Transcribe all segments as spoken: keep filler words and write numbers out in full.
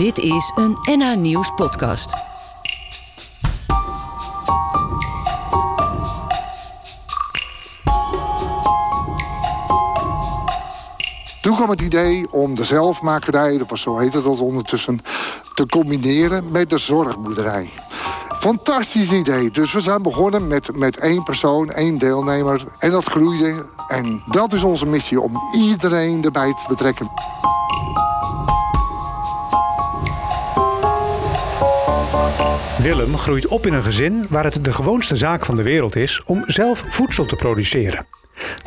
Dit is een N H Nieuws podcast. Toen kwam het idee om de zelfmakerij, dat was zo heette dat ondertussen, te combineren met de zorgboerderij. Fantastisch idee. Dus we zijn begonnen met, met één persoon, één deelnemer. En dat groeide. En dat is onze missie, om iedereen erbij te betrekken. Willem groeit op in een gezin waar het de gewoonste zaak van de wereld is om zelf voedsel te produceren.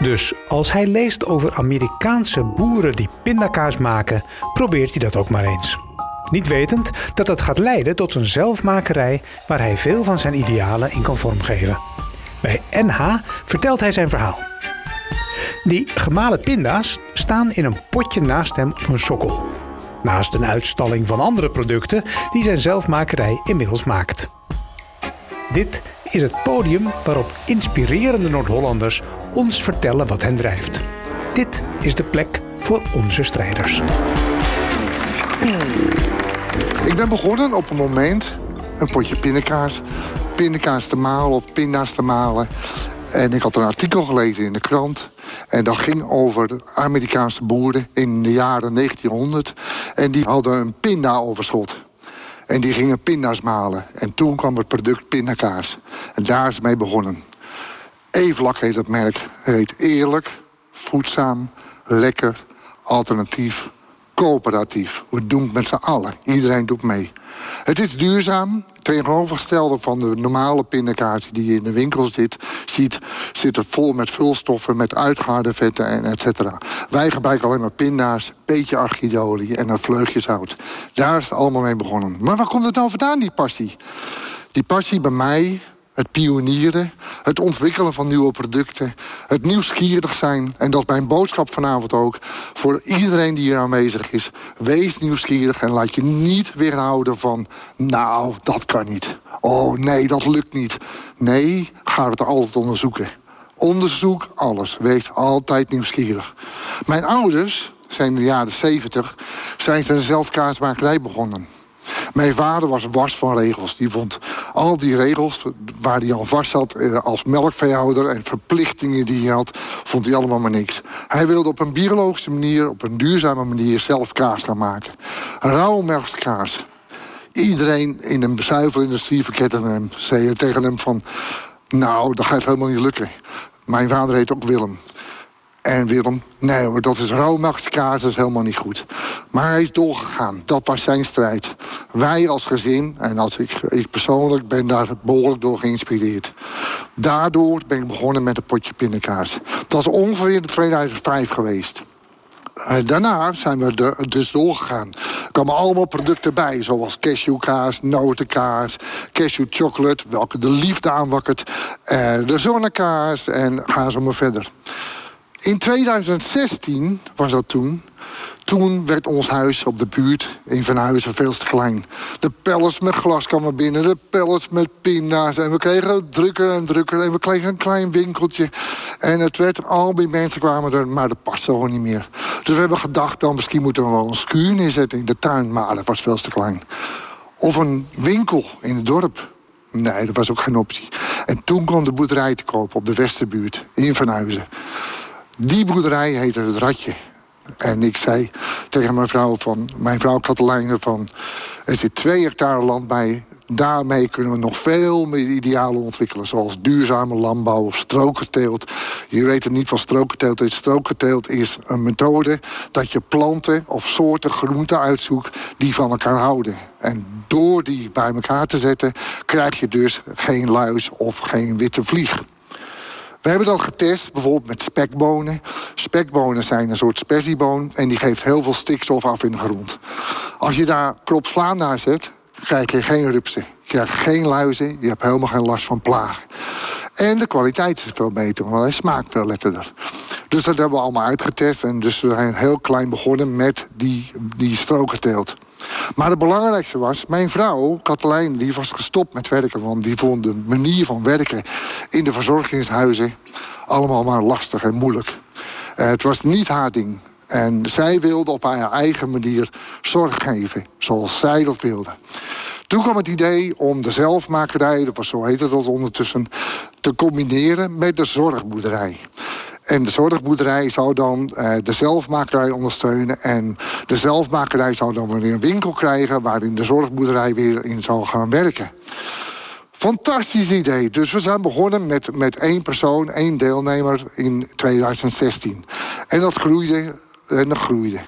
Dus als hij leest over Amerikaanse boeren die pindakaas maken, probeert hij dat ook maar eens. Niet wetend dat dat gaat leiden tot een zelfmakerij waar hij veel van zijn idealen in kan vormgeven. Bij N H vertelt hij zijn verhaal. Die gemalen pinda's staan in een potje naast hem op een sokkel. Naast een uitstalling van andere producten die zijn zelfmakerij inmiddels maakt. Dit is het podium waarop inspirerende Noord-Hollanders ons vertellen wat hen drijft. Dit is de plek voor onze strijders. Ik ben begonnen op een moment een potje pindakaas, pindakaas te malen of pinda's te malen. En ik had een artikel gelezen in de krant. En dat ging over Amerikaanse boeren in de jaren negentienhonderd. En die hadden een pindaoverschot. En die gingen pinda's malen. En toen kwam het product pindakaas. En daar is het mee begonnen. Ee-vlak heet dat merk. Het heet eerlijk, voedzaam, lekker, alternatief, coöperatief. We doen het met z'n allen. Iedereen doet mee. Het is duurzaam. Tegenovergestelde van de normale pindakaas die je in de winkel zit, ziet, zit het vol met vulstoffen, met uitgeharde vetten en et cetera. Wij gebruiken alleen maar pinda's, een beetje archideolie en een vleugje zout. Daar is het allemaal mee begonnen. Maar waar komt het nou vandaan, die passie? Die passie bij mij, het pionieren, het ontwikkelen van nieuwe producten, het nieuwsgierig zijn. En dat is mijn boodschap vanavond ook voor iedereen die hier aanwezig is. Wees nieuwsgierig en laat je niet weerhouden van, nou, dat kan niet. Oh, nee, dat lukt niet. Nee, ga het altijd onderzoeken. Onderzoek alles. Wees altijd nieuwsgierig. Mijn ouders, zijn in de jaren zeventig, zijn ze zelf kaasmakerij begonnen. Mijn vader was wars van regels. Die vond al die regels waar hij al vast zat als melkveehouder en verplichtingen die hij had, vond hij allemaal maar niks. Hij wilde op een biologische manier, op een duurzame manier zelf kaas gaan maken. Rauwmelkkaas. Iedereen in de zuivelindustrie verketterde hem. Zei tegen hem van, nou, dat gaat helemaal niet lukken. Mijn vader heet ook Willem. En Willem, nee hoor, dat is rauwmelkkaas, dat is helemaal niet goed. Maar hij is doorgegaan, dat was zijn strijd. Wij als gezin, en als ik, ik persoonlijk, ben daar behoorlijk door geïnspireerd. Daardoor ben ik begonnen met een potje pindakaas. Dat is ongeveer tweeduizend vijf geweest. Daarna zijn we de, dus doorgegaan. Er kwamen allemaal producten bij, zoals cashewkaas, notenkaas, cashew chocolate, welke de liefde aanwakkert, de zonnekaas en ga zo maar verder. In tweeduizend zestien was dat toen. Toen werd ons huis op de buurt in Venhuizen veel te klein. De pallets met glas kwamen binnen, de pallets met pinda's. En we kregen drukker en drukker en we kregen een klein winkeltje. En het werd, al die mensen kwamen er, maar dat paste gewoon niet meer. Dus we hebben gedacht, dan misschien moeten we wel een schuur neerzetten in de tuin. Maar dat was veel te klein. Of een winkel in het dorp. Nee, dat was ook geen optie. En toen kwam de boerderij te koop op de Westerbuurt in Venhuizen. Die boerderij heette Het Ratje. En ik zei tegen mijn vrouw, van, mijn vrouw Katelijn... van, er zit twee hectare land bij. Daarmee kunnen we nog veel meer idealen ontwikkelen. Zoals duurzame landbouw, strokenteelt. Je weet het niet wat strokenteelt is. Strokenteelt is een methode dat je planten of soorten groenten uitzoekt die van elkaar houden. En door die bij elkaar te zetten krijg je dus geen luis of geen witte vlieg. We hebben dat getest, bijvoorbeeld met spekbonen. Spekbonen zijn een soort sperzieboon en die geeft heel veel stikstof af in de grond. Als je daar klopslaan naar zet, krijg je geen rupsen. Je krijgt geen luizen, je hebt helemaal geen last van plaag. En de kwaliteit is veel beter, want hij smaakt veel lekkerder. Dus dat hebben we allemaal uitgetest en dus we zijn heel klein begonnen met die, die strokenteelt. Maar het belangrijkste was, mijn vrouw, Katelijn, die was gestopt met werken. Want die vond de manier van werken in de verzorgingshuizen allemaal maar lastig en moeilijk. Uh, het was niet haar ding. En zij wilde op haar eigen manier zorg geven, zoals zij dat wilde. Toen kwam het idee om de zelfmakerij, dat was, zo heette dat ondertussen, te combineren met de zorgboerderij. En de zorgboerderij zou dan eh, de zelfmakerij ondersteunen. En de zelfmakerij zou dan weer een winkel krijgen waarin de zorgboerderij weer in zou gaan werken. Fantastisch idee. Dus we zijn begonnen met, met één persoon, één deelnemer in tweeduizend zestien. En dat groeide en dat groeide.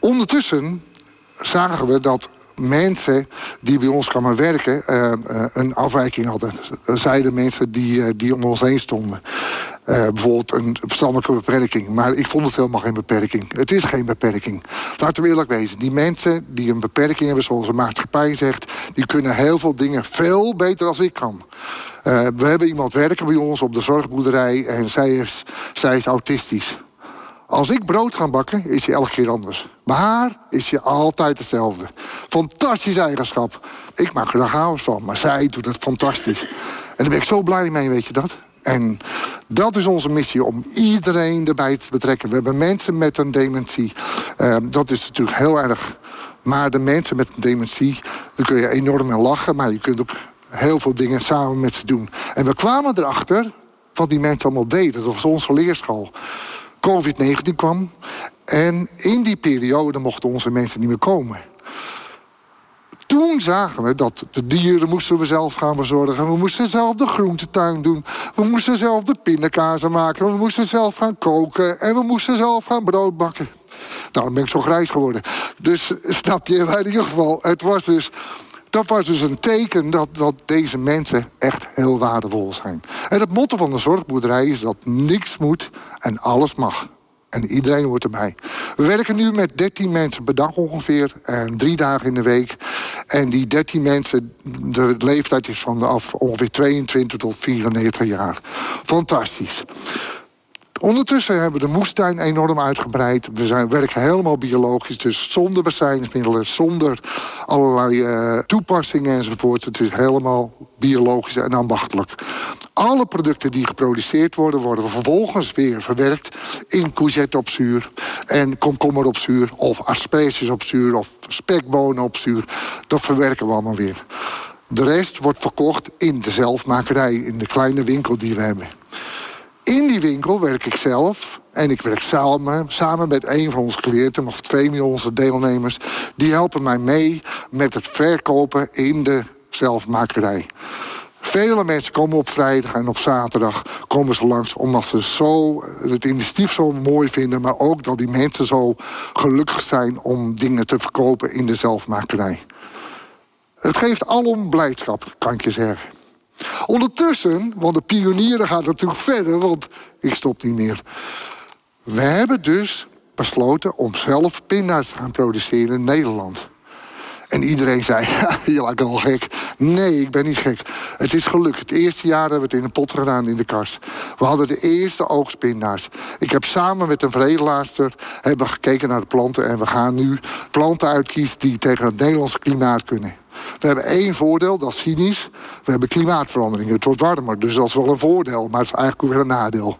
Ondertussen zagen we dat mensen die bij ons kwamen werken uh, uh, een afwijking hadden. Zeiden mensen die, uh, die om ons heen stonden. Uh, bijvoorbeeld een verstandelijke beperking. Maar ik vond het helemaal geen beperking. Het is geen beperking. Laten we eerlijk wezen. Die mensen die een beperking hebben, zoals de maatschappij zegt, die kunnen heel veel dingen veel beter dan ik kan. Uh, we hebben iemand werken bij ons op de zorgboerderij en zij is, zij is autistisch. Als ik brood ga bakken, is hij elke keer anders. Maar haar is je altijd hetzelfde. Fantastische eigenschap. Ik maak er een chaos van, maar zij doet het fantastisch. En daar ben ik zo blij mee, weet je dat? En dat is onze missie, om iedereen erbij te betrekken. We hebben mensen met een dementie. Uh, dat is natuurlijk heel erg. Maar de mensen met een dementie, daar kun je enorm mee lachen. Maar je kunt ook heel veel dingen samen met ze doen. En we kwamen erachter wat die mensen allemaal deden. Dat was onze leerschool. covid negentien kwam en in die periode mochten onze mensen niet meer komen. Toen zagen we dat de dieren moesten we zelf gaan verzorgen. We moesten zelf de groentetuin doen. We moesten zelf de pindakazen maken. We moesten zelf gaan koken. En we moesten zelf gaan brood bakken. Daarom ben ik zo grijs geworden. Dus snap je, in ieder geval, het was dus... Dat was dus een teken dat, dat deze mensen echt heel waardevol zijn. En het motto van de zorgboerderij is dat niks moet en alles mag. En iedereen hoort erbij. We werken nu met dertien mensen per dag ongeveer. En drie dagen in de week. En die dertien mensen, de leeftijd is vanaf ongeveer tweeëntwintig tot vierennegentig jaar. Fantastisch. Ondertussen hebben we de moestuin enorm uitgebreid. We zijn, werken helemaal biologisch, dus zonder bestrijdingsmiddelen, zonder allerlei uh, toepassingen enzovoort. Het is helemaal biologisch en ambachtelijk. Alle producten die geproduceerd worden, worden vervolgens weer verwerkt in courgette op zuur en komkommer op zuur of asperges op zuur of spekbonen op zuur. Dat verwerken we allemaal weer. De rest wordt verkocht in de zelfmakerij, in de kleine winkel die we hebben. In die winkel werk ik zelf en ik werk samen, samen met één van onze cliënten of twee van onze deelnemers. Die helpen mij mee met het verkopen in de zelfmakerij. Vele mensen komen op vrijdag en op zaterdag komen ze langs omdat ze zo het initiatief zo mooi vinden, maar ook dat die mensen zo gelukkig zijn om dingen te verkopen in de zelfmakerij. Het geeft alom blijdschap, kan ik je zeggen. Ondertussen, want de pionieren gaan natuurlijk verder, want ik stop niet meer. We hebben dus besloten om zelf pinda's te gaan produceren in Nederland. En iedereen zei, je lijkt wel gek. Nee, ik ben niet gek. Het is gelukt. Het eerste jaar hebben we het in een pot gedaan in de kast. We hadden de eerste oogstpinda's. Ik heb samen met een veredelaarster hebben gekeken naar de planten. En we gaan nu planten uitkiezen die tegen het Nederlandse klimaat kunnen. We hebben één voordeel, dat is cynisch. We hebben klimaatverandering. Het wordt warmer, dus dat is wel een voordeel. Maar het is eigenlijk weer een nadeel.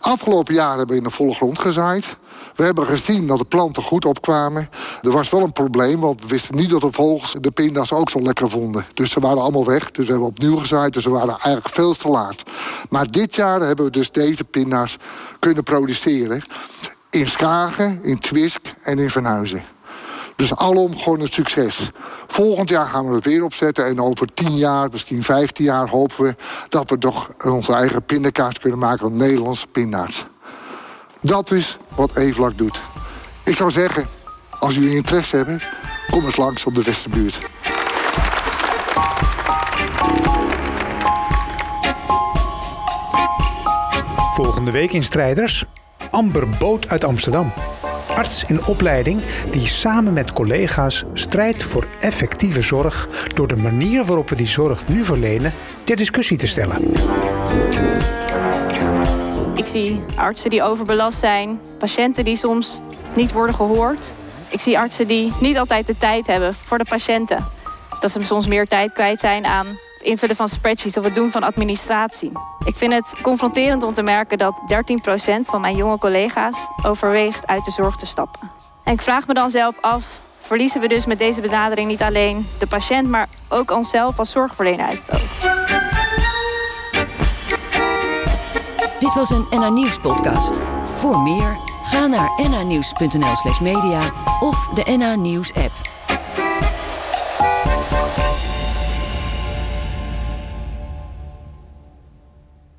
Afgelopen jaar hebben we in de volle grond gezaaid. We hebben gezien dat de planten goed opkwamen. Er was wel een probleem, want we wisten niet dat de vogels de pinda's ook zo lekker vonden. Dus ze waren allemaal weg, dus we hebben opnieuw gezaaid. Dus we waren eigenlijk veel te laat. Maar dit jaar hebben we dus deze pinda's kunnen produceren. In Schagen, in Twisk en in Venhuizen. Dus alom gewoon een succes. Volgend jaar gaan we het weer opzetten. En over tien jaar, misschien vijftien jaar, hopen we dat we toch onze eigen pindakaas kunnen maken. Van Nederlandse pinda's. Dat is wat Ee-vlak doet. Ik zou zeggen, als jullie interesse hebben, kom eens langs op de Westenbuurt. Volgende week in Strijders, Amber Boot uit Amsterdam. Arts in opleiding die samen met collega's strijdt voor effectieve zorg door de manier waarop we die zorg nu verlenen ter discussie te stellen. Ik zie artsen die overbelast zijn, patiënten die soms niet worden gehoord. Ik zie artsen die niet altijd de tijd hebben voor de patiënten. Dat ze soms meer tijd kwijt zijn aan het invullen van spreadsheets of het doen van administratie. Ik vind het confronterend om te merken dat dertien procent van mijn jonge collega's overweegt uit de zorg te stappen. En ik vraag me dan zelf af, verliezen we dus met deze benadering niet alleen de patiënt, maar ook onszelf als zorgverlener uit het oog? Dit was een N H Nieuws podcast. Voor meer, ga naar n h nieuws punt n l slash media of de N H Nieuws app.